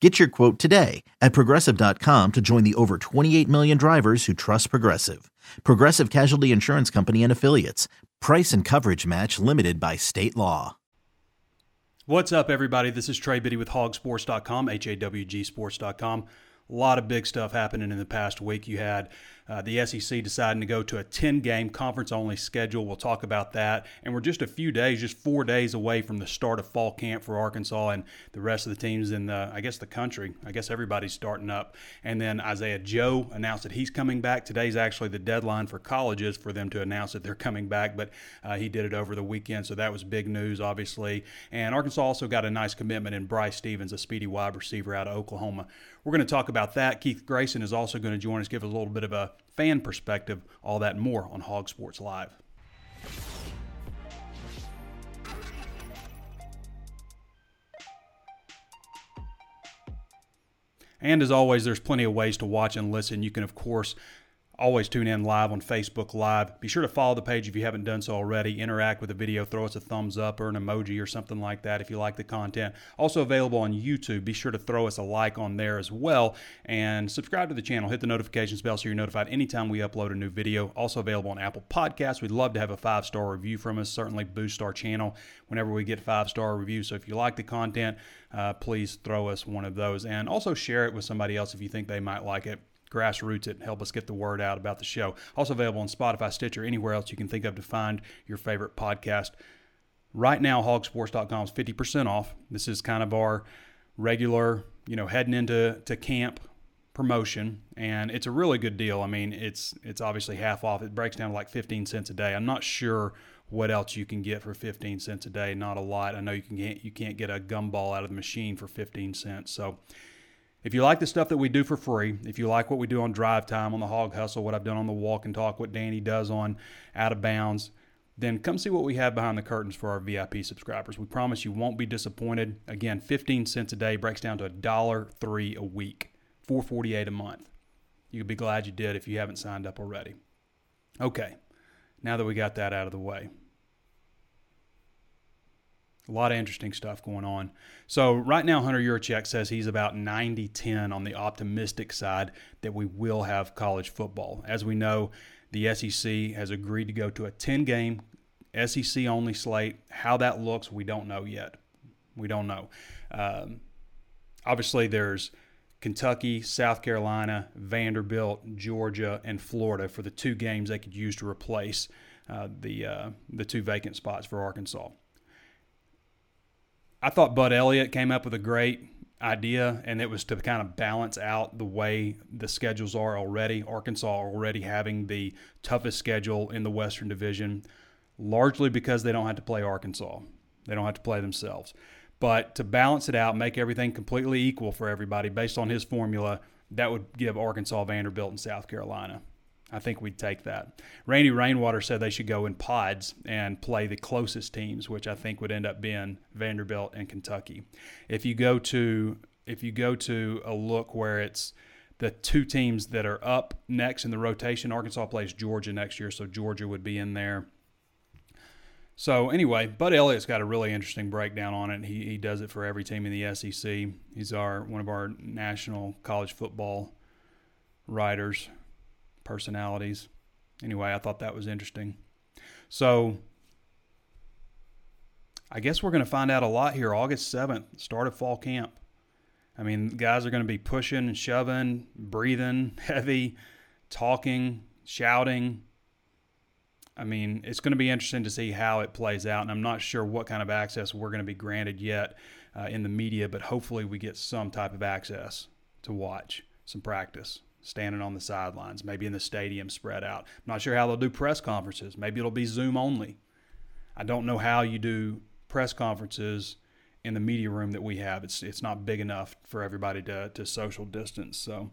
Get your quote today at Progressive.com to join the over 28 million drivers who trust Progressive. Progressive Casualty Insurance Company and Affiliates. Price and coverage match limited by state law. What's up, everybody? This is Trey Biddy with hawgsports.com, H-A-W-G sports.com. A lot of big stuff happening in the past week. You had the SEC deciding to go to a 10-game conference-only schedule. We'll talk about that. And we're just a few days, just 4 days away from the start of fall camp for Arkansas and the rest of the teams in, the country. I guess everybody's starting up. And then Isaiah Joe announced that he's coming back. Today's actually the deadline for colleges for them to announce that they're coming back, but he did it over the weekend, so that was big news, obviously. And Arkansas also got a nice commitment in Bryce Stevens, a speedy wide receiver out of Oklahoma. We're going to talk about that. Keith Grayson is also going to join us, give us a little bit of a fan perspective, all that and more on Hog Sports Live. And as always, there's plenty of ways to watch and listen. You can, of course, always tune in live on Facebook Live. Be sure to follow the page if you haven't done so already. Interact with the video. Throw us a thumbs up or an emoji or something like that if you like the content. Also available on YouTube. Be sure to throw us a like on there as well. And subscribe to the channel. Hit the notifications bell so you're notified anytime we upload a new video. Also available on Apple Podcasts. We'd love to have a 5-star review from us. Certainly boost our channel whenever we get 5-star reviews. So if you like the content, please throw us one of those. And also share it with somebody else if you think they might like it. Grassroots it and help us get the word out about the show. Also available on Spotify, Stitcher, anywhere else you can think of to find your favorite podcast. Right now, hawgsports.com is 50% off. This is kind of our regular, heading into camp promotion, and it's a really good deal. I mean, it's obviously half off. It breaks down to like 15 cents a day. I'm not sure what else you can get for 15 cents a day. Not a lot. I know you can't get a gumball out of the machine for 15 cents. So if you like the stuff that we do for free, if you like what we do on Drive Time, on the Hog Hustle, what I've done on the Walk and Talk, what Danny does on Out of Bounds, then come see what we have behind the curtains for our VIP subscribers. We promise you won't be disappointed. Again, 15 cents a day breaks down to $1.03 a week, $4.48 a month. You'll be glad you did if you haven't signed up already. Okay, now that we got that out of the way. A lot of interesting stuff going on. So right now, Hunter Yurachek says he's about 90-10 on the optimistic side that we will have college football. As we know, the SEC has agreed to go to a 10-game SEC-only slate. How that looks, we don't know yet. We don't know. Obviously, there's Kentucky, South Carolina, Vanderbilt, Georgia, and Florida for the two games they could use to replace the two vacant spots for Arkansas. I thought Bud Elliott came up with a great idea, and it was to kind of balance out the way the schedules are already. Arkansas already having the toughest schedule in the Western Division, largely because they don't have to play Arkansas. They don't have to play themselves. But to balance it out, make everything completely equal for everybody based on his formula, that would give Arkansas, Vanderbilt, and South Carolina. I think we'd take that. Randy Rainwater said they should go in pods and play the closest teams, which I think would end up being Vanderbilt and Kentucky. If you go to a look where it's the two teams that are up next in the rotation, Arkansas plays Georgia next year, so Georgia would be in there. So anyway, Bud Elliott's got a really interesting breakdown on it. He does it for every team in the SEC. He's one of our national college football writers. Personalities. Anyway, I thought that was interesting. So I guess we're going to find out a lot here. August 7th, start of fall camp. I mean, guys are going to be pushing and shoving, breathing heavy, talking, shouting. I mean, it's going to be interesting to see how it plays out, and I'm not sure what kind of access we're going to be granted yet in the media, but hopefully we get some type of access to watch some practice. Standing on the sidelines, maybe in the stadium spread out. I'm not sure how they'll do press conferences. Maybe it'll be Zoom only. I don't know how you do press conferences in the media room that we have. It's not big enough for everybody to social distance. So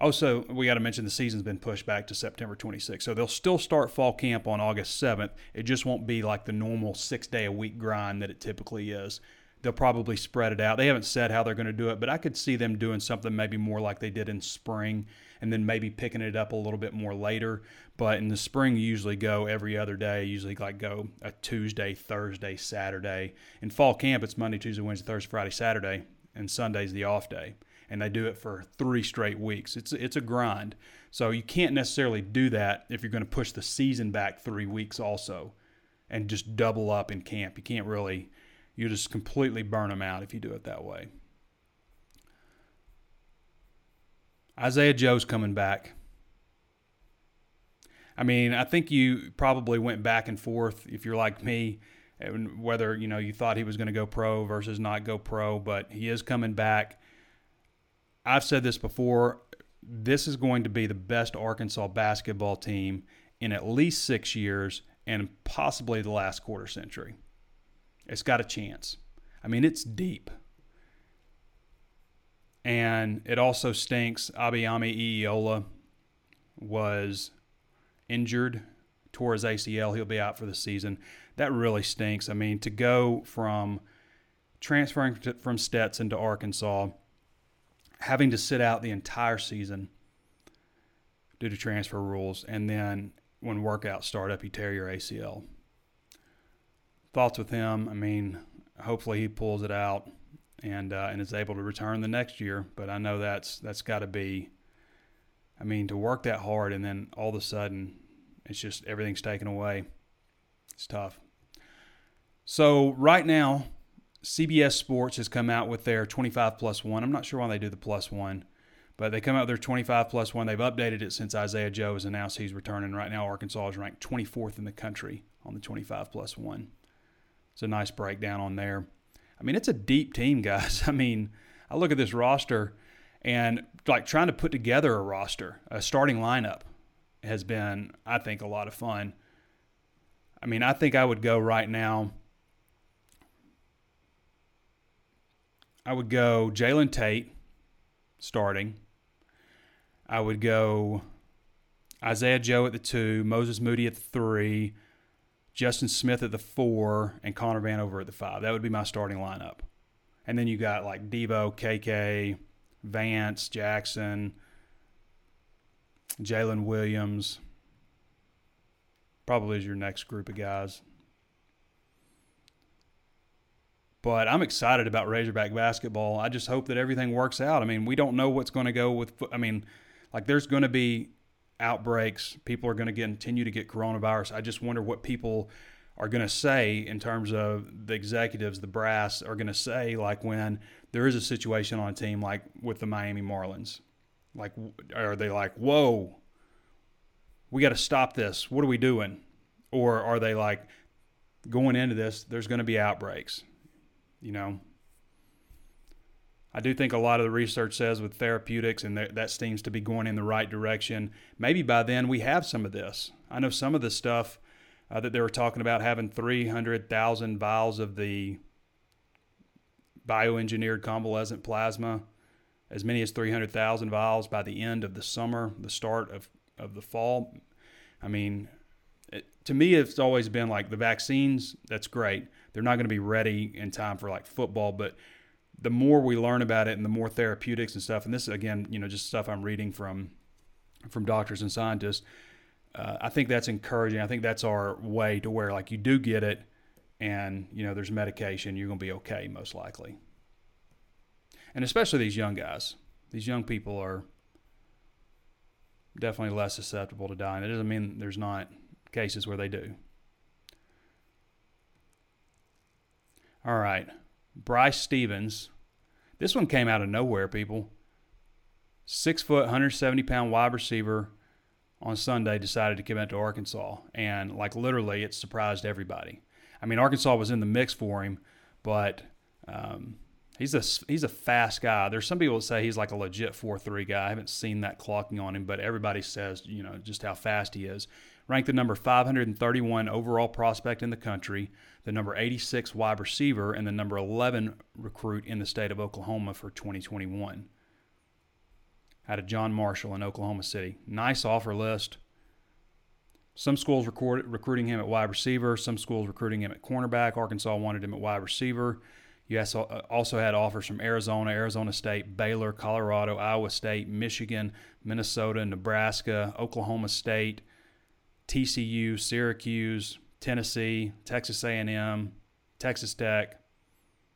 Also, we got to mention the season's been pushed back to September 26th. So they'll still start fall camp on August 7th. It just won't be like the normal 6-day-a-week grind that it typically is. They'll probably spread it out. They haven't said how they're going to do it, but I could see them doing something maybe more like they did in spring and then maybe picking it up a little bit more later. But in the spring, you usually go every other day, usually like go a Tuesday, Thursday, Saturday. In fall camp, it's Monday, Tuesday, Wednesday, Thursday, Friday, Saturday, and Sunday's the off day. And they do it for 3 straight weeks. It's a grind. So you can't necessarily do that if you're going to push the season back 3 weeks also and just double up in camp. You can't really, you just completely burn them out if you do it that way. Isaiah Joe's coming back. I mean, I think you probably went back and forth, if you're like me, whether, you know, you thought he was going to go pro versus not go pro, but he is coming back. I've said this before, this is going to be the best Arkansas basketball team in at least 6 years and possibly the last quarter century. It's got a chance. I mean, it's deep. And it also stinks. Abiyami Ieola was injured, tore his ACL. He'll be out for the season. That really stinks. I mean, to go from transferring from Stetson to Arkansas, having to sit out the entire season due to transfer rules, and then when workouts start up, you tear your ACL. Thoughts with him, I mean, hopefully he pulls it out and is able to return the next year, but I know that's got to be, I mean, to work that hard and then all of a sudden it's just everything's taken away. It's tough. So right now, CBS Sports has come out with their 25+1. I'm not sure why they do the +1, but they come out with their 25+1. They've updated it since Isaiah Joe has announced he's returning. Right now, Arkansas is ranked 24th in the country on the 25+1. It's a nice breakdown on there. I mean, it's a deep team, guys. I mean, I look at this roster and like trying to put together a roster, a starting lineup has been, I think, a lot of fun. I mean, I think I would go right now. I would go Jalen Tate starting. I would go Isaiah Joe at the 2, Moses Moody at the 3, Justin Smith at the 4, and Connor Vanover at the 5. That would be my starting lineup. And then you got like Devo, KK, Vance Jackson, Jalen Williams. Probably is your next group of guys. But I'm excited about Razorback basketball. I just hope that everything works out. I mean, we don't know what's going to go with – I mean, like there's going to be outbreaks. People are going to continue to get coronavirus. I just wonder what people are going to say in terms of the executives, the brass are going to say, like when there is a situation on a team like with the Miami Marlins. Like are they like, whoa, we got to stop this. What are we doing? Or are they like going into this, there's going to be outbreaks? You know, I do think a lot of the research says with therapeutics, and that seems to be going in the right direction. Maybe by then we have some of this. I know some of the stuff that they were talking about having 300,000 vials of the bioengineered convalescent plasma, as many as 300,000 vials by the end of the summer, the start of the fall. I mean, to me, it's always been like the vaccines, that's great. They're not going to be ready in time for like football, but the more we learn about it and the more therapeutics and stuff, and this, again, you know, just stuff I'm reading from doctors and scientists, I think that's encouraging. I think that's our way to where like you do get it and, you know, there's medication, you're going to be okay most likely. And especially these young guys, these young people are definitely less susceptible to dying. It doesn't mean there's not cases where they do. All right, Bryce Stevens. This one came out of nowhere, people. 6 foot, 170-pound wide receiver on Sunday decided to commit to Arkansas. And, like, literally it surprised everybody. I mean, Arkansas was in the mix for him, but he's a fast guy. There's some people that say he's like a legit 4.3 guy. I haven't seen that clocking on him, but everybody says, you know, just how fast he is. Ranked the number 531 overall prospect in the country, the number 86 wide receiver, and the number 11 recruit in the state of Oklahoma for 2021. out of John Marshall in Oklahoma City. Nice offer list. Some schools recruiting him at wide receiver. Some schools recruiting him at cornerback. Arkansas wanted him at wide receiver. You also had offers from Arizona, Arizona State, Baylor, Colorado, Iowa State, Michigan, Minnesota, Nebraska, Oklahoma State, TCU, Syracuse, Tennessee, Texas A&M, Texas Tech,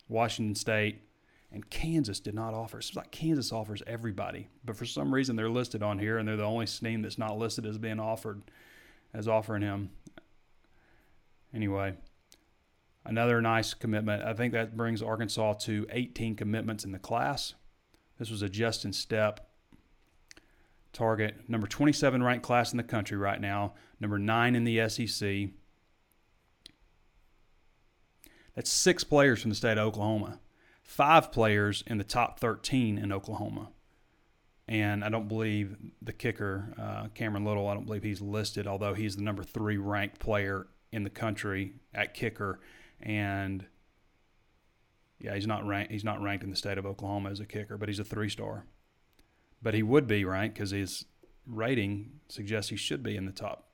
Washington State, and Kansas did not offer. It's like Kansas offers everybody, but for some reason they're listed on here, and they're the only team that's not listed as being offered, as offering him. Anyway, another nice commitment. I think that brings Arkansas to 18 commitments in the class. This was a Justin Step target. Number 27 ranked class in the country right now. Number 9 in the SEC. That's 6 players from the state of Oklahoma. 5 players in the top 13 in Oklahoma. And I don't believe the kicker, Cameron Little, I don't believe he's listed, although he's the number 3 ranked player in the country at kicker. And, yeah, he's not ranked in the state of Oklahoma as a kicker, but he's a 3-star. But he would be ranked because his rating suggests he should be in the top.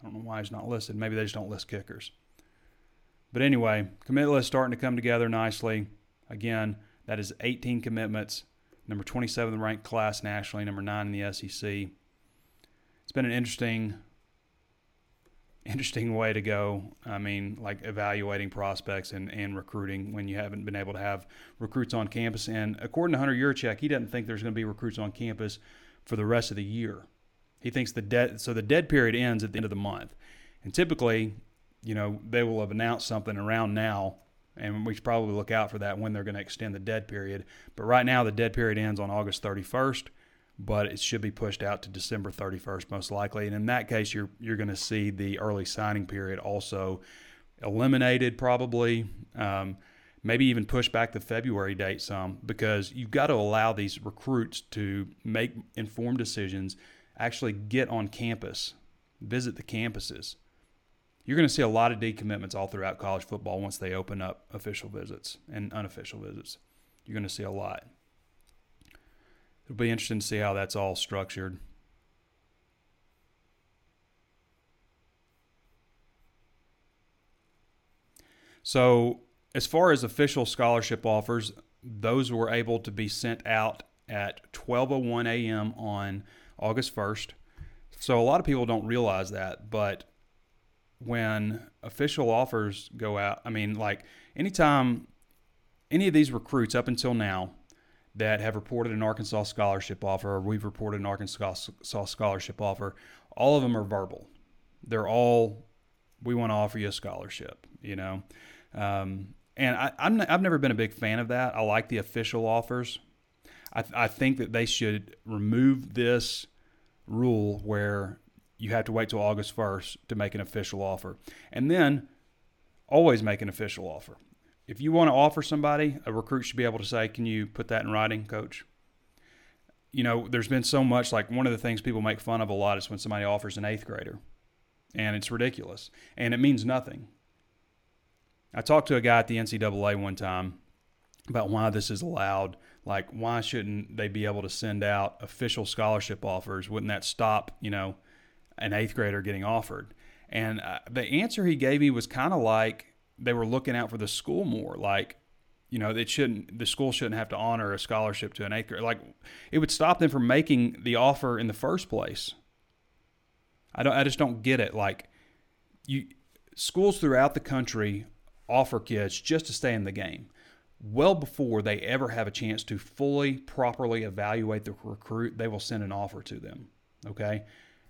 I don't know why he's not listed. Maybe they just don't list kickers. But anyway, commit list starting to come together nicely. Again, that is 18 commitments, number 27 ranked class nationally, number 9 in the SEC. It's been an interesting way to go. I mean, like evaluating prospects and recruiting when you haven't been able to have recruits on campus. And according to Hunter Yurachek, he doesn't think there's going to be recruits on campus for the rest of the year. He thinks the dead period ends at the end of the month. And typically, you know, they will have announced something around now, and we should probably look out for that when they're going to extend the dead period. But right now, the dead period ends on August 31st, but it should be pushed out to December 31st most likely. And in that case, you're going to see the early signing period also eliminated probably, maybe even push back the February date some, because you've got to allow these recruits to make informed decisions, actually get on campus, visit the campuses. You're going to see a lot of decommitments all throughout college football once they open up official visits and unofficial visits. You're going to see a lot. It'll be interesting to see how that's all structured. So as far as official scholarship offers, those were able to be sent out at 12:01 a.m. on August 1st. So a lot of people don't realize that, but when official offers go out, I mean, like anytime any of these recruits up until now that have reported an Arkansas scholarship offer, or we've reported an Arkansas scholarship offer, all of them are verbal. They're all, we want to offer you a scholarship, you know. And I've never been a big fan of that. I like the official offers. I think that they should remove this rule where you have to wait till August 1st to make an official offer. And then always make an official offer. If you want to offer somebody, a recruit should be able to say, can you put that in writing, coach? You know, there's been so much, like one of the things people make fun of a lot is when somebody offers an 8th grader. And it's ridiculous. And it means nothing. I talked to a guy at the NCAA one time about why this is allowed. Like, why shouldn't they be able to send out official scholarship offers? Wouldn't that stop, you know, an 8th grader getting offered? And the answer he gave me was kind of like they were looking out for the school more. Like, you know, the school shouldn't have to honor a scholarship to an 8th grader. Like, it would stop them from making the offer in the first place. I just don't get it. Like, schools throughout the country offer kids just to stay in the game, well before they ever have a chance to fully, properly evaluate the recruit. They will send an offer to them. Okay.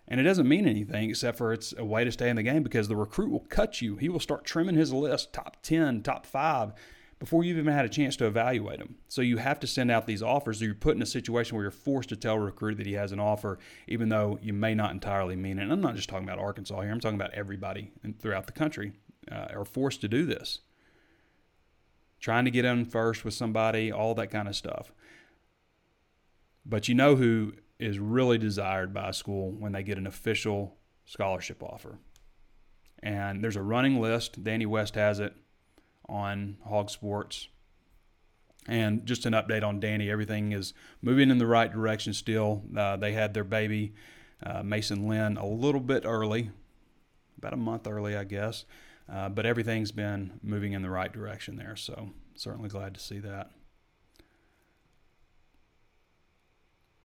And it doesn't mean anything except for it's a way to stay in the game, because the recruit will cut you. He will start trimming his list, top 10, top 5, before you've even had a chance to evaluate them. So you have to send out these offers, or you're put in a situation where you're forced to tell a recruit that he has an offer, even though you may not entirely mean it. And I'm not just talking about Arkansas here. I'm talking about everybody throughout the country are forced to do this. Trying to get in first with somebody, all that kind of stuff. But you know who is really desired by a school when they get an official scholarship offer. And there's a running list. Danny West has it on Hog Sports. And just an update on Danny, everything is moving in the right direction still. They had their baby, Mason Lynn, a little bit early, about a month early, I guess. But everything's been moving in the right direction there, so certainly glad to see that.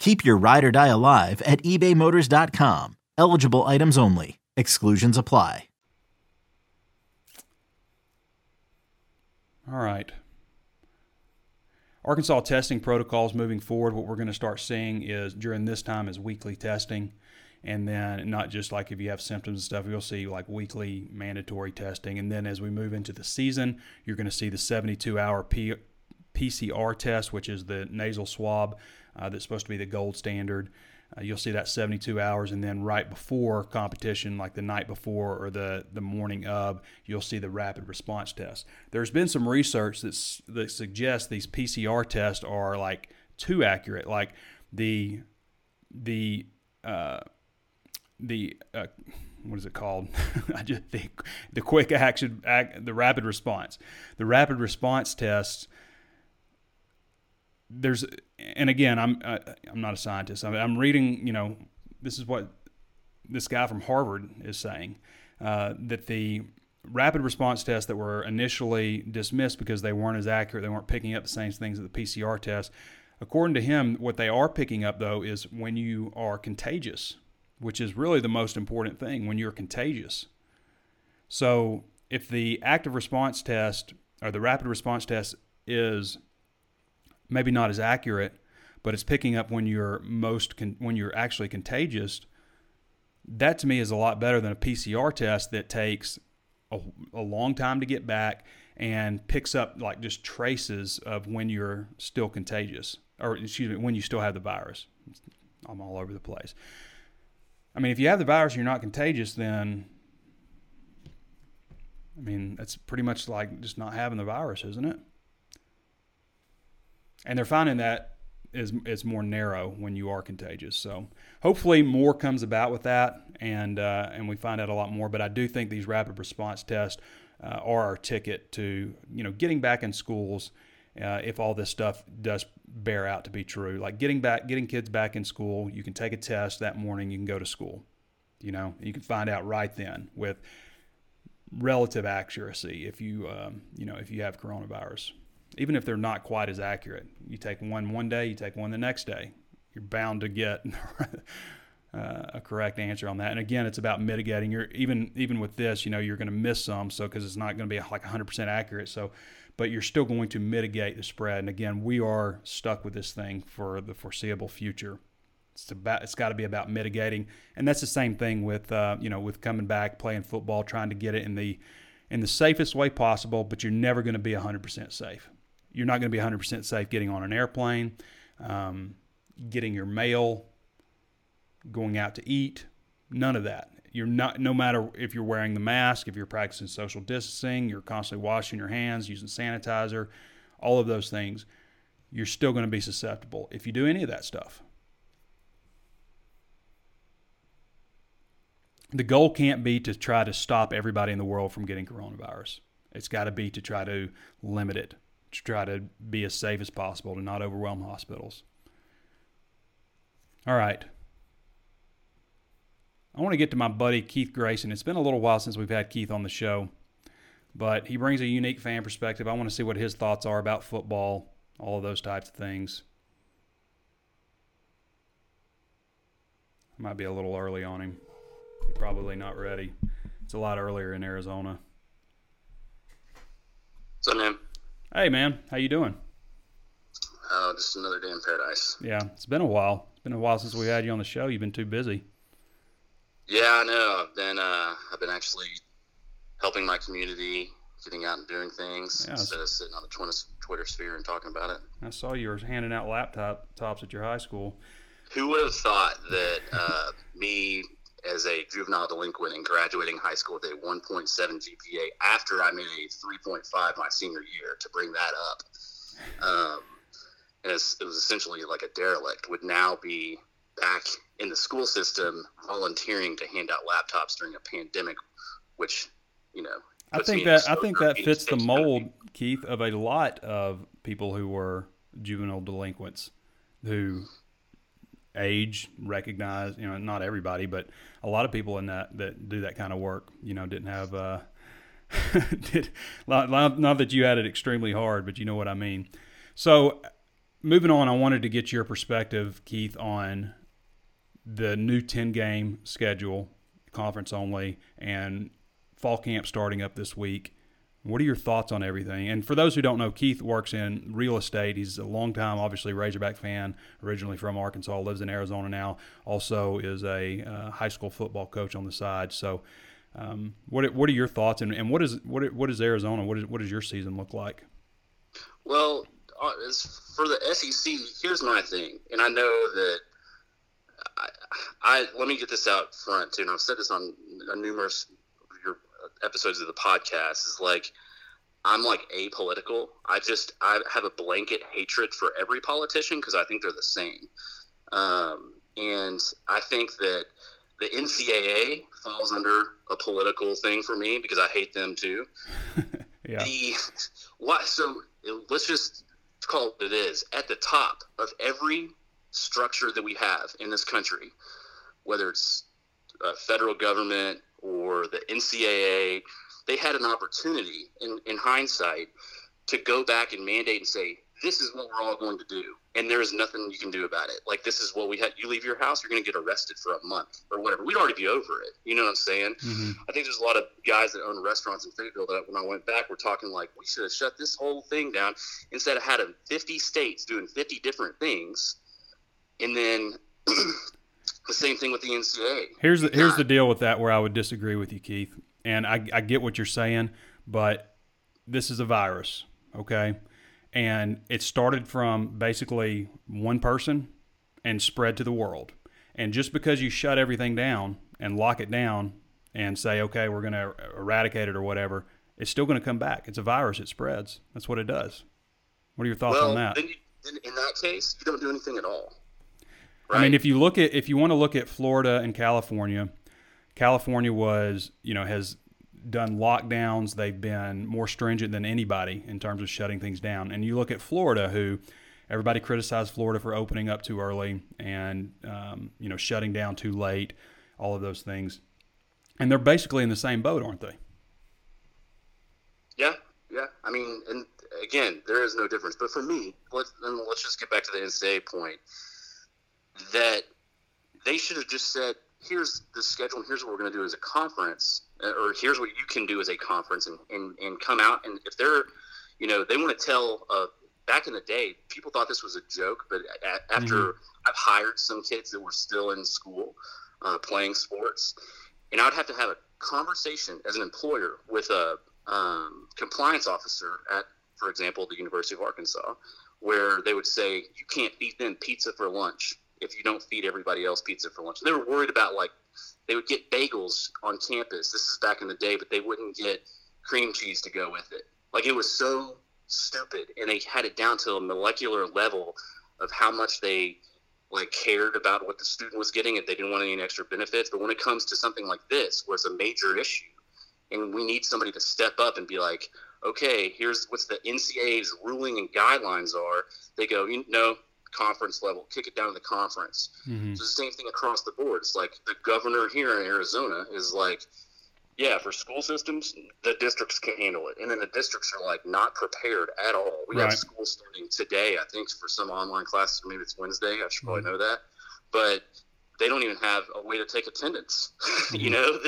Keep your ride or die alive at ebaymotors.com. Eligible items only. Exclusions apply. All right. Arkansas testing protocols moving forward. What we're going to start seeing is during this time is weekly testing. And then not just like if you have symptoms and stuff, you'll see like weekly mandatory testing. And then as we move into the season, you're going to see the 72-hour PCR test, which is the nasal swab. That's supposed to be the gold standard. You'll see that 72 hours, and then right before competition, like the night before or the morning of, you'll see the rapid response test. There's been some research that suggests these PCR tests are like too accurate. Like the what is it called? I just think the quick action, the rapid response tests. And again, I'm not a scientist. I'm reading, this is what this guy from Harvard is saying, that the rapid response tests that were initially dismissed because they weren't as accurate, they weren't picking up the same things as the PCR test. According to him, what they are picking up, though, is when you are contagious, which is really the most important thing, when you're contagious. So if the active response test or the rapid response test is maybe not as accurate, but it's picking up when you're when you're actually contagious. That to me is a lot better than a PCR test that takes a long time to get back and picks up like just traces of when you're still contagious, or excuse me, when you still have the virus. I'm all over the place. I mean, if you have the virus and you're not contagious, then I mean, that's pretty much like just not having the virus, isn't it? And they're finding that it's more narrow when you are contagious. So hopefully more comes about with that, and we find out a lot more. But I do think these rapid response tests are our ticket to getting back in schools if all this stuff does bear out to be true. Like getting kids back in school. You can take a test that morning. You can go to school. You can find out right then with relative accuracy if you if you have coronavirus. Even if they're not quite as accurate, you take one day, you take one the next day, you're bound to get a correct answer on that. And again, it's about mitigating. You're even with this, you're going to miss some, so because it's not going to be like 100% accurate. So, but you're still going to mitigate the spread. And again, we are stuck with this thing for the foreseeable future. It's got to be about mitigating, and that's the same thing with with coming back, playing football, trying to get it in the safest way possible. But you're never going to be 100% safe. You're not going to be 100% safe getting on an airplane, getting your mail, going out to eat, none of that. You're not, no matter if you're wearing the mask, if you're practicing social distancing, you're constantly washing your hands, using sanitizer, all of those things, you're still going to be susceptible if you do any of that stuff. the goal can't be to try to stop everybody in the world from getting coronavirus. It's got to be to try to limit it, to try to be as safe as possible, to not overwhelm hospitals. All right. I want to get to my buddy Keith Grayson. It's been a little while since we've had Keith on the show, but he brings a unique fan perspective. I want to see what his thoughts are about football, all of those types of things. I might be a little early on him. He's probably not ready. It's a lot earlier in Arizona. What's up, man? Hey, man. How you doing? Oh, just another day in paradise. Yeah, it's been a while. It's been a while since we had you on the show. You've been too busy. Yeah, I know. I've been actually helping my community, getting out and doing things instead of sitting on the Twitter sphere and talking about it. I saw you were handing out laptops at your high school. Who would have thought that me as a juvenile delinquent and graduating high school with a 1.7 GPA after I made a 3.5 my senior year, to bring that up, and it was essentially like a derelict, would now be back in the school system volunteering to hand out laptops during a pandemic, which, you know, I think that fits the mold, Keith, of a lot of people who were juvenile delinquents who age recognized, you know, not everybody, but a lot of people in that do that kind of work, you know, didn't have not that you had it extremely hard, but you know what I mean. So moving on, I wanted to get your perspective, Keith, on the new 10-game schedule, conference only, and fall camp starting up this week. What are your thoughts on everything? And for those who don't know, Keith works in real estate. He's a longtime, obviously, Razorback fan, originally from Arkansas, lives in Arizona now, also is a high school football coach on the side. So what are your thoughts, and what is Arizona? What does your season look like? Well, as for the SEC, here's my thing, and I know that I let me get this out front, too, and I've said this on numerous episodes of the podcast, is like, I'm like apolitical. I have a blanket hatred for every politician because I think they're the same. And I think that the NCAA falls under a political thing for me because I hate them too. Yeah. So let's just call it what it is. At the top of every structure that we have in this country, whether it's federal government or the NCAA, they had an opportunity in hindsight to go back and mandate and say, this is what we're all going to do, and there is nothing you can do about it. Like, this is what we had. You leave your house, you're going to get arrested for a month or whatever. We'd already be over it. You know what I'm saying? Mm-hmm. I think there's a lot of guys that own restaurants in Fayetteville that when I went back were talking like, we should have shut this whole thing down instead of having 50 states doing 50 different things. And then the same thing with the NCAA. Here's the deal with that where I would disagree with you, Keith. And I get what you're saying, but this is a virus, okay? And it started from basically one person and spread to the world. And just because you shut everything down and lock it down and say, okay, we're going to eradicate it or whatever, it's still going to come back. It's a virus. It spreads. That's what it does. What are your thoughts on that? Then in that case, you don't do anything at all. Right. I mean, if you want to look at Florida and California, California was, you know, has done lockdowns. They've been more stringent than anybody in terms of shutting things down. And you look at Florida, who everybody criticized Florida for opening up too early and, you know, shutting down too late, all of those things. And they're basically in the same boat, aren't they? Yeah. Yeah. I mean, and again, there is no difference. But for me, let's just get back to the NCAA point. That they should have just said, here's the schedule and here's what we're going to do as a conference, or here's what you can do as a conference, and come out. And if they're, you know, they want to tell, back in the day, people thought this was a joke, but after I've hired some kids that were still in school playing sports, and I'd have to have a conversation as an employer with a compliance officer at, for example, the University of Arkansas, where they would say, you can't feed them pizza for lunch if you don't feed everybody else pizza for lunch. They were worried about, like, they would get bagels on campus. This is back in the day, but they wouldn't get cream cheese to go with it. Like, it was so stupid, and they had it down to a molecular level of how much they like cared about what the student was getting and they didn't want any extra benefits. But when it comes to something like this, where it's a major issue, and we need somebody to step up and be like, okay, here's what the NCAA's ruling and guidelines are. They go, you know, conference level, kick it down to the conference. Mm-hmm. So it's the same thing across the board. It's like the governor here in Arizona is like, yeah, for school systems, the districts can handle it. And then the districts are like not prepared at all. We have school starting today, I think, for some online classes. Maybe it's Wednesday. I should probably know that. But they don't even have a way to take attendance. You know,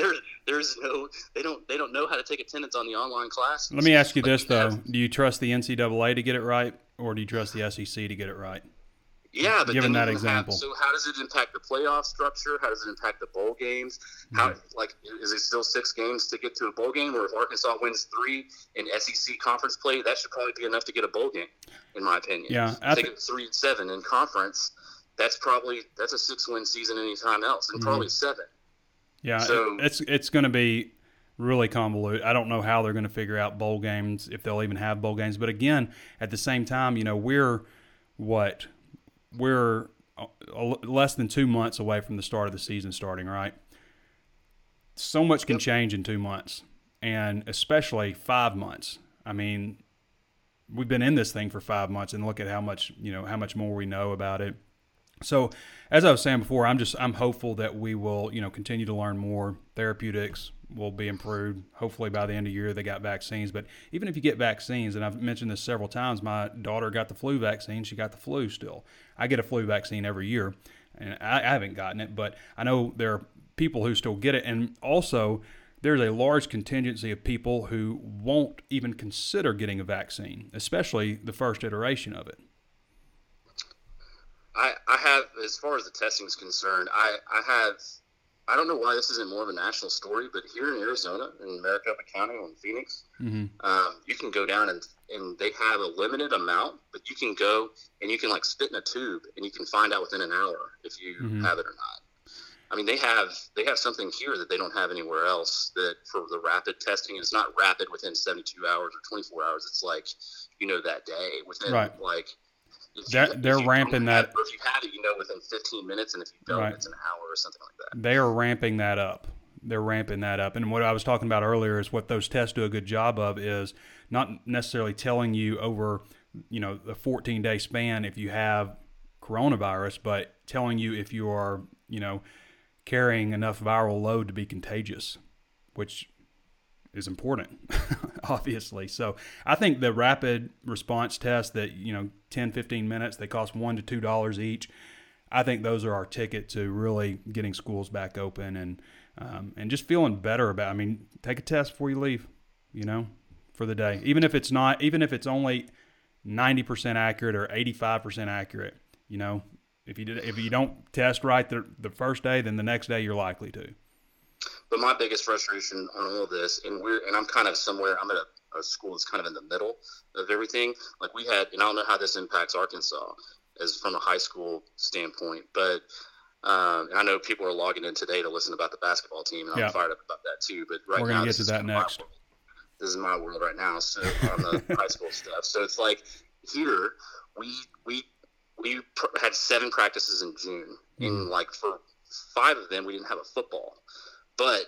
there's no, they don't know how to take attendance on the online classes. Let me ask you this though: do you trust the NCAA to get it right, or do you trust the SEC to get it right? Yeah, but given that example, so how does it impact the playoff structure? How does it impact the bowl games? How, like, is it still 6 games to get to a bowl game? Or if Arkansas wins 3 in SEC conference play, that should probably be enough to get a bowl game, in my opinion. Yeah, I think 3-7 in conference. That's a 6-win season anytime else, and probably 7. Yeah, so it's going to be really convoluted. I don't know how they're going to figure out bowl games, if they'll even have bowl games. But again, at the same time, you know, we're less than 2 months away from the start of the season starting, right? So much can change in 2 months, and especially 5 months. I mean, we've been in this thing for 5 months, and look at how much more we know about it. So, as I was saying before, I'm hopeful that we will, you know, continue to learn more. Therapeutics will be improved. Hopefully by the end of the year they got vaccines. But even if you get vaccines, and I've mentioned this several times, my daughter got the flu vaccine. She got the flu still. I get a flu vaccine every year, and I haven't gotten it, but I know there are people who still get it. And also, there's a large contingency of people who won't even consider getting a vaccine, especially the first iteration of it. I have, as far as the testing is concerned, I don't know why this isn't more of a national story, but here in Arizona, in Maricopa County, in Phoenix, you can go down and they have a limited amount, but you can go and you can like spit in a tube and you can find out within an hour if you have it or not. I mean, they have something here that they don't have anywhere else, that for the rapid testing, it's not rapid within 72 hours or 24 hours. It's like, you know, that day within like, they're ramping that. Or if you have it, you know, within 15 minutes, and if you don't, it's an hour or something like that. They are ramping that up. And what I was talking about earlier is what those tests do a good job of is not necessarily telling you over, you know, a 14-day span if you have coronavirus, but telling you if you are, you know, carrying enough viral load to be contagious, which is important, obviously. So I think the rapid response tests that, you know, 10, 15 minutes, they cost $1 to $2 each. I think those are our ticket to really getting schools back open and just feeling better about it. I mean, take a test before you leave, you know, for the day. Even if it's only 90% accurate or 85% accurate, you know, if you don't test right the first day, then the next day you're likely to. But my biggest frustration on all this, and I'm kind of somewhere, I'm at a school that's kind of in the middle of everything. Like we had, and I don't know how this impacts Arkansas as from a high school standpoint, but I know people are logging in today to listen about the basketball team, and I'm fired up about that too. But right now, this is my world. This is my world right now. So on the high school stuff, so it's like here we had 7 practices in June, and like for 5 of them we didn't have a football. But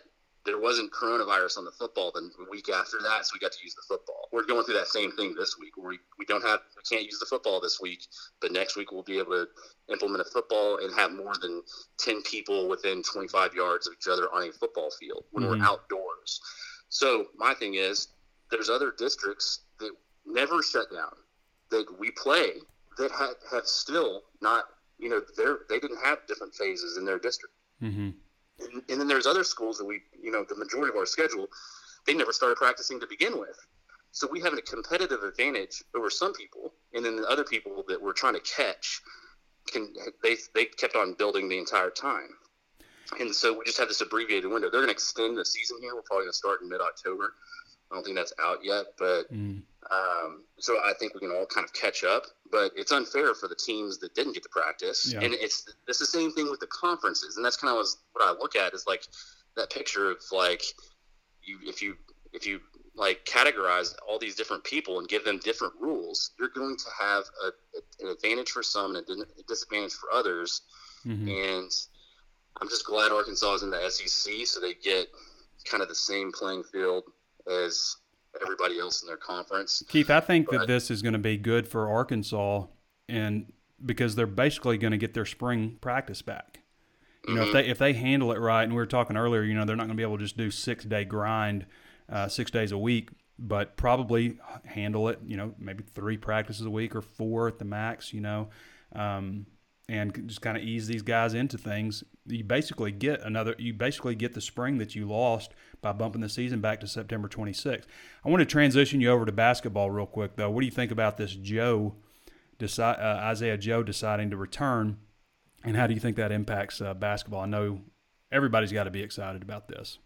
there wasn't coronavirus on the football the week after that, so we got to use the football. We're going through that same thing this week. We can't use the football this week, but next week we'll be able to implement a football and have more than 10 people within 25 yards of each other on a football field when we're outdoors. So my thing is, there's other districts that never shut down, that we play, that have still not, you know, they didn't have different phases in their district. Mm-hmm. And then there's other schools that we, you know, the majority of our schedule, they never started practicing to begin with. So we have a competitive advantage over some people, and then the other people that we're trying to catch, they kept on building the entire time. And so we just have this abbreviated window. They're going to extend the season here. We're probably going to start in mid-October. I don't think that's out yet, but so I think we can all kind of catch up. But it's unfair for the teams that didn't get to practice, and it's the same thing with the conferences. And that's kind of what I look at is like that picture of like you if you like categorize all these different people and give them different rules, you're going to have an advantage for some and a disadvantage for others. Mm-hmm. And I'm just glad Arkansas is in the SEC, so they get kind of the same playing field as everybody else in their conference. Keith, I think that this is going to be good for Arkansas, and because they're basically going to get their spring practice back. You know, if they handle it right, and we were talking earlier, you know, they're not going to be able to just do 6-day grind, 6 days a week, but probably handle it, you know, maybe 3 practices a week or 4 at the max, you know, and just kind of ease these guys into things. You basically get the spring that you lost by bumping the season back to September 26th. I want to transition you over to basketball real quick, though. What do you think about this Isaiah Joe deciding to return, and how do you think that impacts basketball? I know everybody's got to be excited about this.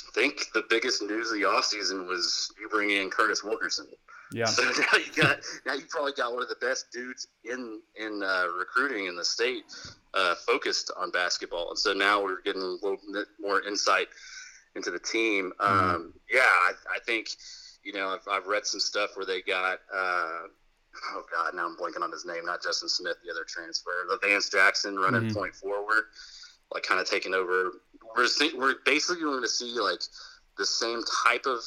I think the biggest news of the offseason was you bringing in Curtis Wilkerson. Yeah. So now you probably got one of the best dudes in recruiting in the state focused on basketball. And so now we're getting a little bit more insight into the team. Mm-hmm. Yeah, I think, you know, I've read some stuff where they got now I'm blanking on his name, not Justin Smith, the other transfer, the Vance Jackson running point forward, like kind of taking over. We're basically going to see like the same type of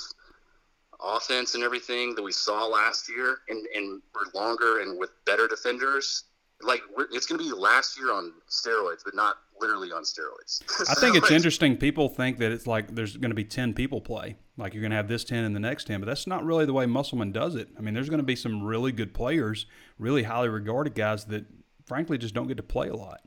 offense and everything that we saw last year, and we're longer and with better defenders. Like it's going to be last year on steroids, but not literally on steroids. I think it's interesting. People think that it's like there's going to be 10 people play. Like you're going to have this 10 and the next 10, but that's not really the way Musselman does it. I mean, there's going to be some really good players, really highly regarded guys that frankly just don't get to play a lot.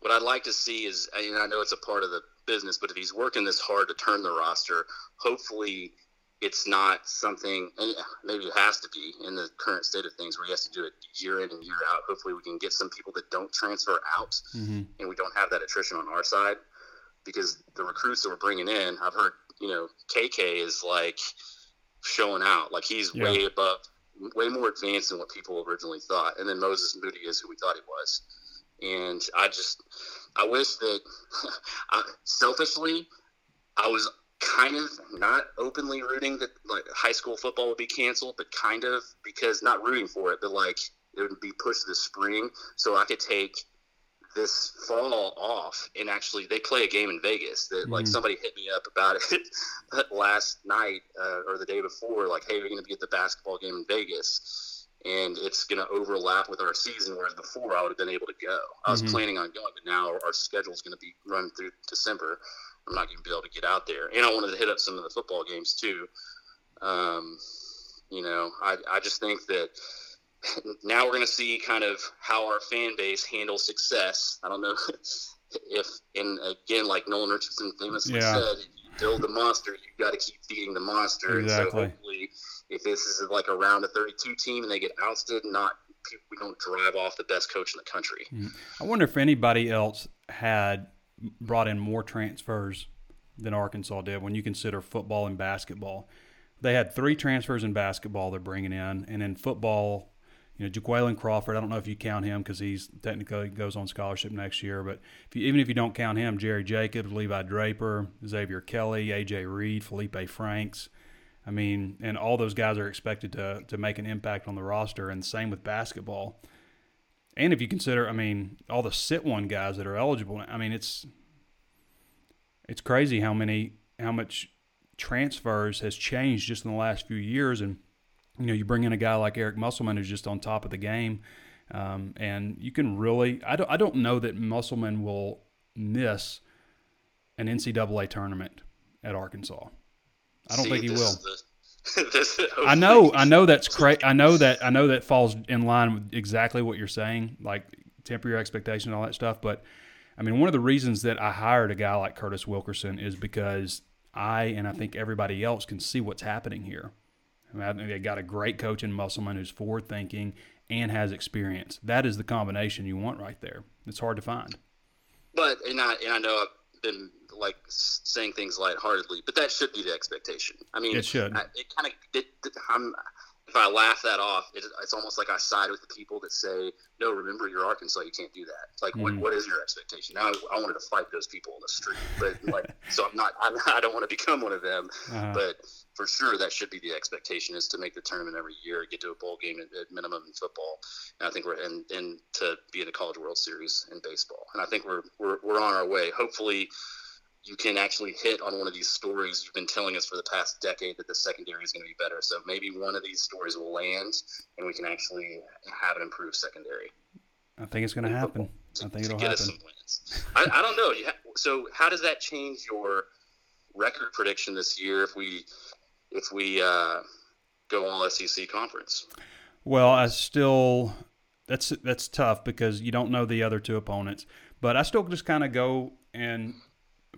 What I'd like to see is, and I know it's a part of the business, but if he's working this hard to turn the roster, hopefully it's not something, and maybe it has to be in the current state of things where he has to do it year in and year out. Hopefully we can get some people that don't transfer out and we don't have that attrition on our side, because the recruits that we're bringing in, I've heard, you know, KK is like showing out, like he's way above, way more advanced than what people originally thought. And then Moses Moody is who we thought he was. And I wish that selfishly I was kind of not openly rooting that like high school football would be canceled, but kind of, because not rooting for it, but like it would be pushed this spring so I could take this fall off. And actually they play a game in Vegas that like somebody hit me up about it last night or the day before, like, hey, we're going to get the basketball game in Vegas and it's going to overlap with our season. Whereas before I would have been able to go, I was planning on going, but now our schedule is going to be run through December. I'm not going to be able to get out there. And I wanted to hit up some of the football games too. You know, I just think that now we're going to see kind of how our fan base handles success. I don't know if, and again, like Nolan Richardson famously said, if you build the monster, you've got to keep feeding the monster. Exactly. And so hopefully if this is like a round of 32 team and they get ousted, we don't drive off the best coach in the country. I wonder if anybody else had brought in more transfers than Arkansas did when you consider football and basketball. They had 3 transfers in basketball they're bringing in, and in football, you know, Jaquelin Crawford, I don't know if you count him because he's technically goes on scholarship next year, but even if you don't count him, Jerry Jacobs, Levi Draper, Xavier Kelly, A.J. Reed, Felipe Franks, I mean, and all those guys are expected to make an impact on the roster, and same with basketball. And if you consider, I mean, all the Sit-1 guys that are eligible, I mean, it's crazy how much transfers has changed just in the last few years. And, you know, you bring in a guy like Eric Musselman who's just on top of the game, and you can really – I don't know that Musselman will miss an NCAA tournament at Arkansas. I don't think he will. I know that's crazy. I know that falls in line with exactly what you're saying, like temporary expectation and all that stuff. But I mean, one of the reasons that I hired a guy like Curtis Wilkerson is because I think everybody else can see what's happening here. I mean, I think they got a great coach in Musselman who's forward thinking and has experience. That is the combination you want right there. It's hard to find. But and I know. Been like saying things lightheartedly, but that should be the expectation. I mean, it should. It kind of. if I laugh that off, it's almost like I side with the people that say, no, remember, you're Arkansas, you can't do that. It's like, what is your expectation? Now, I wanted to fight those people on the street, but like, so I don't want to become one of them, but for sure that should be the expectation, is to make the tournament every year, get to a bowl game at minimum in football. And I think we're and to be in the College World Series in baseball. And I think we're on our way. Hopefully you can actually hit on one of these stories you've been telling us for the past decade, that the secondary is going to be better. So maybe one of these stories will land and we can actually have an improved secondary. I think it's going to happen. I think it'll happen. To get us some wins. I don't know. So how does that change your record prediction this year if we go all SEC conference? Well, that's tough because you don't know the other two opponents. But I still just kind of go and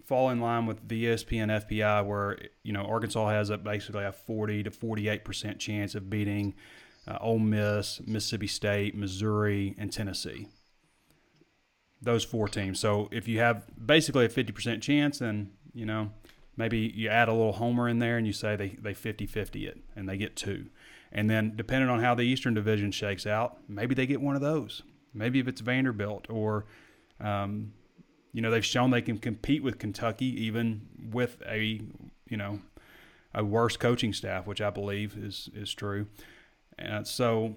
fall in line with the ESPN FPI, where Arkansas has basically a 40 to 48% chance of beating Ole Miss, Mississippi State, Missouri, and Tennessee. Those four teams. So if you have basically a 50% chance, then maybe you add a little homer in there and you say they 50-50 it and they get two. And then depending on how the Eastern Division shakes out, maybe they get one of those. Maybe if it's Vanderbilt or they've shown they can compete with Kentucky even with a worse coaching staff, which I believe is true. So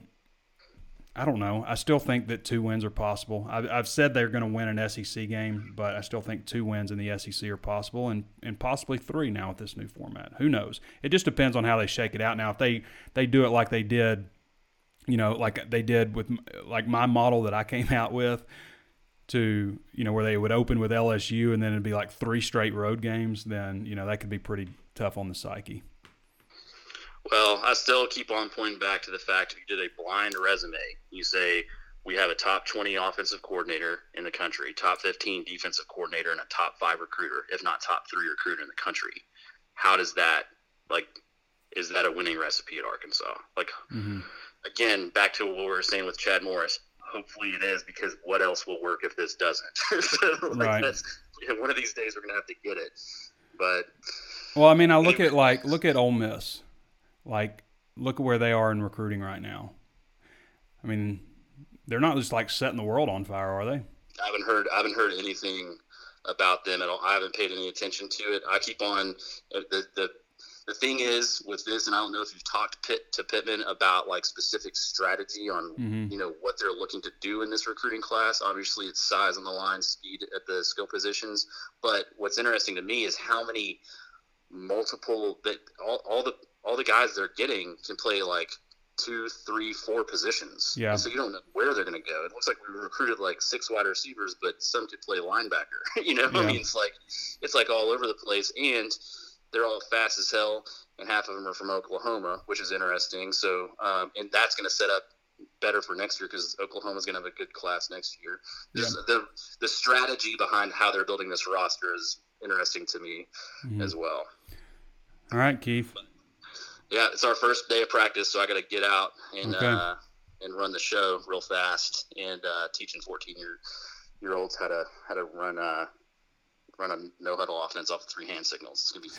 I don't know. I still think that two wins are possible. I've said they're going to win an SEC game, but I still think two wins in the SEC are possible, and possibly three now with this new format. Who knows? It just depends on how they shake it out. Now, if they do it like they did, like they did with my model that I came out with, to where they would open with LSU and then it'd be like three straight road games, then that could be pretty tough on the psyche. Well, I still keep on pointing back to the fact, if you did a blind resume, you say we have a top 20 offensive coordinator in the country, top 15 defensive coordinator, and a top 5 recruiter, if not top 3 recruiter in the country. How does that, is that a winning recipe at Arkansas? Again, back to what we were saying with Chad Morris. Hopefully it is, because what else will work if this doesn't? Right. One of these days we're going to have to get it. But well, I look anyway. At look at Ole Miss. Look at where they are in recruiting right now. They're not just setting the world on fire, are they? I haven't heard anything about them at all. I haven't paid any attention to it. I keep on the thing is with this, and I don't know if you've talked to Pittman about specific strategy on what they're looking to do in this recruiting class. Obviously, it's size on the line, speed at the skill positions. But what's interesting to me is how many multiple that all the guys they're getting can play 2, 3, 4 positions. Yeah. So you don't know where they're going to go. It looks like we recruited 6 wide receivers, but some could play linebacker. Yeah. It's all over the place, and they're all fast as hell, and half of them are from Oklahoma, which is interesting. So, and that's going to set up better for next year, because Oklahoma's going to have a good class next year. Yeah. The strategy behind how they're building this roster is interesting to me as well. All right, Keith. But, yeah, it's our first day of practice, so I got to get out and run the show real fast, and teaching 14-year-olds how to run a no-huddle offense off 3 hand signals. It's going to be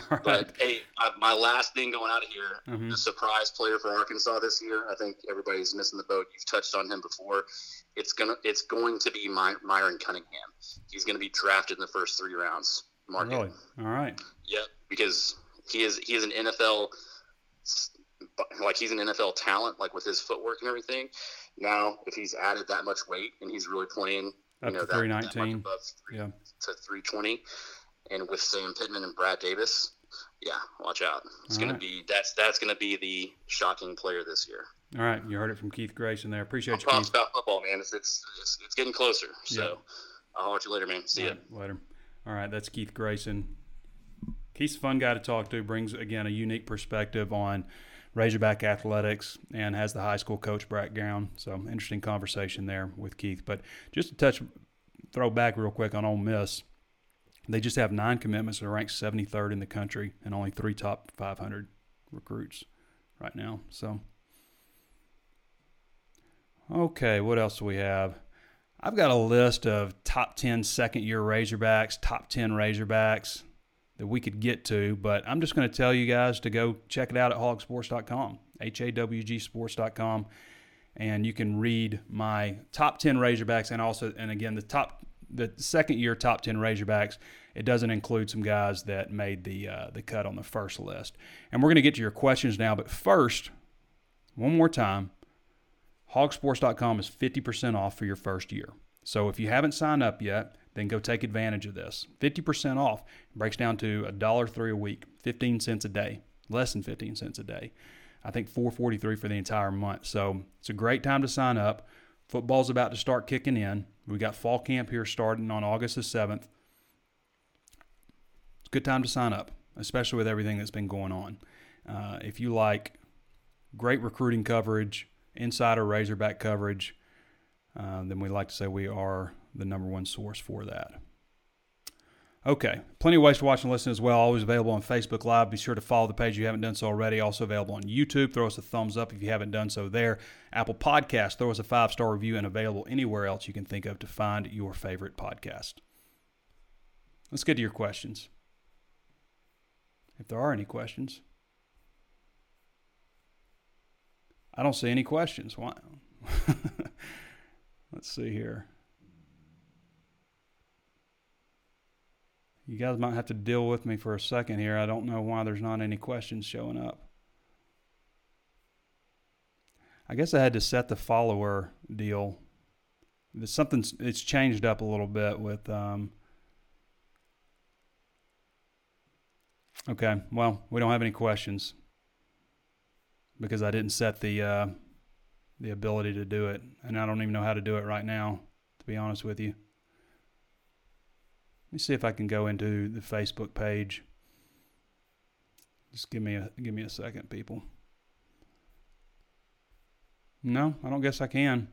fun. Right. But, hey, my last thing going out of here, the surprise player for Arkansas this year, I think everybody's missing the boat. You've touched on him before. It's going to be Myron Cunningham. He's going to be drafted in the first 3 rounds. Market. Really? All right. Yep, because he is an NFL he's an NFL talent, with his footwork and everything. Now, if he's added that much weight and he's really playing – Up to 319, to 320, and with Sam Pittman and Brad Davis, watch out. It's going to be that's going to be the shocking player this year. All right, you heard it from Keith Grayson there. Appreciate you. I'm pumped about football, man. It's getting closer. So I'll holler at you later, man. See you later. All right, that's Keith Grayson. Keith's a fun guy to talk to. Brings again a unique perspective on Razorback athletics, and has the high school coach background. So interesting conversation there with Keith. But just to throw back real quick on Ole Miss, they just have 9 commitments and are ranked 73rd in the country, and only 3 top 500 recruits right now. So, okay, what else do we have? I've got a list of top 10 second-year Razorbacks, top 10 Razorbacks that we could get to, but I'm just going to tell you guys to go check it out at hawgsports.com, hawgsports.com, and you can read my top 10 Razorbacks and also, and again, the second year top 10 Razorbacks. It doesn't include some guys that made the cut on the first list. And we're going to get to your questions now, but first, one more time, hawgsports.com is 50% off for your first year. So if you haven't signed up yet, then go take advantage of this. 50% off breaks down to $1.03 a week, 15 cents a day, less than 15 cents a day. I think $4.43 for the entire month. So it's a great time to sign up. Football's about to start kicking in. We got fall camp here starting on August the 7th. It's a good time to sign up, especially with everything that's been going on. If you like great recruiting coverage, insider Razorback coverage, then we like to say we are the #1 source for that. Okay, plenty of ways to watch and listen as well. Always available on Facebook Live. Be sure to follow the page if you haven't done so already. Also available on YouTube. Throw us a thumbs up if you haven't done so there. Apple Podcasts. Throw us a 5-star review, and available anywhere else you can think of to find your favorite podcast. Let's get to your questions, if there are any questions. I don't see any questions. Why? Let's see here. You guys might have to deal with me for a second here. I don't know why there's not any questions showing up. I guess I had to set the follower deal. It's changed up a little bit with. Okay, well, we don't have any questions because I didn't set the ability to do it, and I don't even know how to do it right now, to be honest with you. Let me see if I can go into the Facebook page. Just give me a second, people. No, I don't guess I can.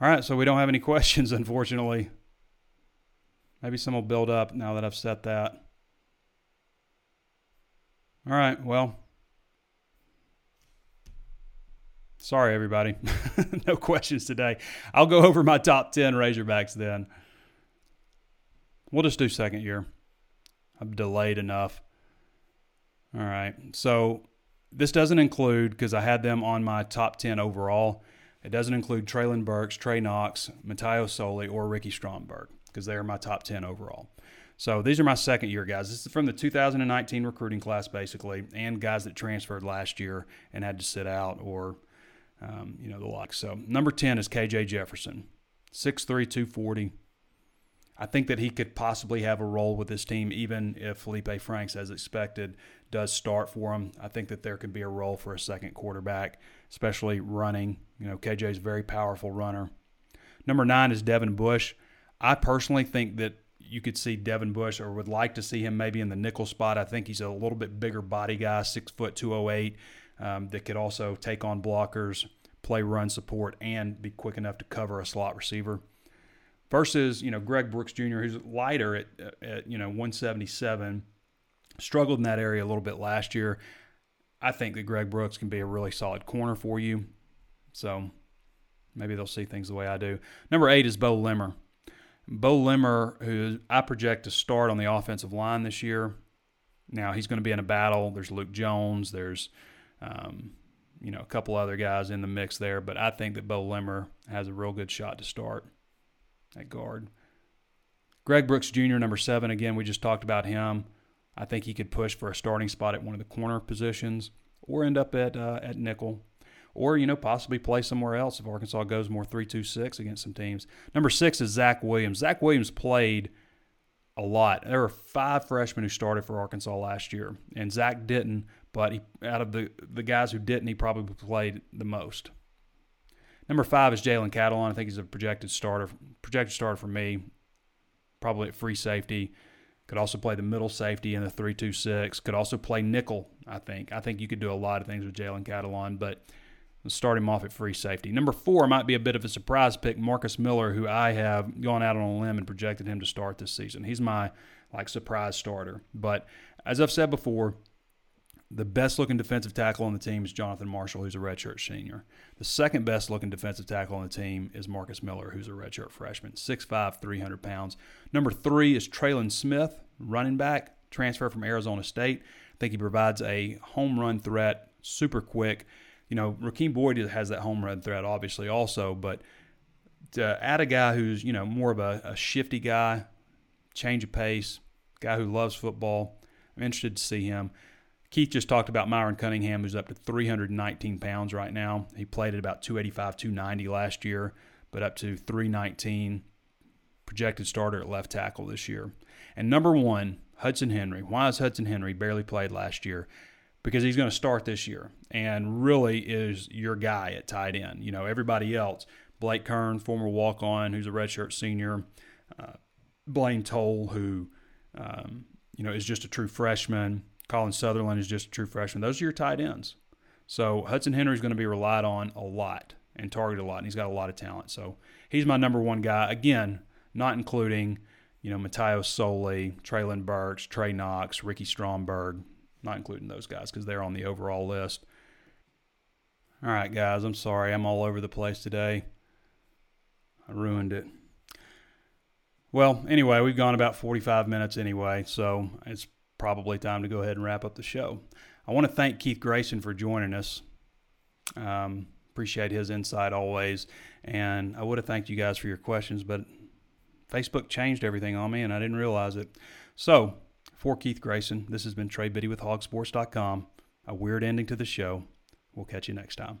All right, so we don't have any questions, unfortunately. Maybe some will build up now that I've set that. All right, well, sorry, everybody. No questions today. I'll go over my top 10 Razorbacks then. We'll just do second year. I'm delayed enough. All right. So this doesn't include, because I had them on my top 10 overall, it doesn't include Traylon Burks, Trey Knox, Matayo Soli, or Ricky Stromberg, because they are my top 10 overall. So these are my second year guys. This is from the 2019 recruiting class, basically, and guys that transferred last year and had to sit out or, the like. So number 10 is KJ Jefferson, 6'3", 240. I think that he could possibly have a role with this team, even if Felipe Franks, as expected, does start for him. I think that there could be a role for a second quarterback, especially running. KJ's a very powerful runner. Number 9 is Devin Bush. I personally think that you could see Devin Bush, or would like to see him maybe in the nickel spot. I think he's a little bit bigger body guy, 6 foot 208, that could also take on blockers, play run support, and be quick enough to cover a slot receiver. Versus, Greg Brooks Jr., who's lighter at 177, struggled in that area a little bit last year. I think that Greg Brooks can be a really solid corner for you. So maybe they'll see things the way I do. Number 8 is Bo Limmer. Bo Limmer, who I project to start on the offensive line this year. Now, he's going to be in a battle. There's Luke Jones. There's, a couple other guys in the mix there. But I think that Bo Limmer has a real good shot to start at guard. Greg Brooks Jr., number 7. Again, we just talked about him. I think he could push for a starting spot at one of the corner positions, or end up at nickel, or possibly play somewhere else if Arkansas goes more 3-2-6 against some teams. Number 6 is Zach Williams. Zach Williams played a lot. There were 5 freshmen who started for Arkansas last year, and Zach didn't. But out of the guys who didn't, he probably played the most. Number 5 is Jalen Catalan. I think he's a projected starter for me, probably at free safety. Could also play the middle safety in the 3-2-6. Could also play nickel, I think. I think you could do a lot of things with Jalen Catalan, but let's start him off at free safety. Number 4 might be a bit of a surprise pick, Marcus Miller, who I have gone out on a limb and projected him to start this season. He's my surprise starter. But as I've said before, the best-looking defensive tackle on the team is Jonathan Marshall, who's a redshirt senior. The second best-looking defensive tackle on the team is Marcus Miller, who's a redshirt freshman, 6'5", 300 pounds. Number 3 is Traylon Smith, running back, transfer from Arizona State. I think he provides a home run threat, super quick. You know, Raheem Boyd has that home run threat, obviously, also, but to add a guy who's, you know, more of a shifty guy, change of pace, guy who loves football, I'm interested to see him. Keith just talked about Myron Cunningham, who's up to 319 pounds right now. He played at about 285, 290 last year, but up to 319, projected starter at left tackle this year. And number one, Hudson Henry. Why is Hudson Henry barely played last year? Because he's going to start this year and really is your guy at tight end. You know, everybody else, Blake Kern, former walk-on, who's a redshirt senior, Blaine Toll, who, you know, is just a true freshman. Colin Sutherland is just a true freshman. Those are your tight ends. So Hudson Henry is going to be relied on a lot and targeted a lot, and he's got a lot of talent. So he's my number one guy. Again, not including, you know, Matayo Soli, Traylon Burks, Trey Knox, Ricky Stromberg. Not including those guys because they're on the overall list. All right, guys, I'm sorry. I'm all over the place today. I ruined it. Well, anyway, we've gone about 45 minutes anyway, so it's probably time to go ahead and wrap up the show. I want to thank Keith Grayson for joining us. Appreciate his insight always. And I would have thanked you guys for your questions, but Facebook changed everything on me, and I didn't realize it. So, for Keith Grayson, this has been Trey Biddy with hawgsports.com. A weird ending to the show. We'll catch you next time.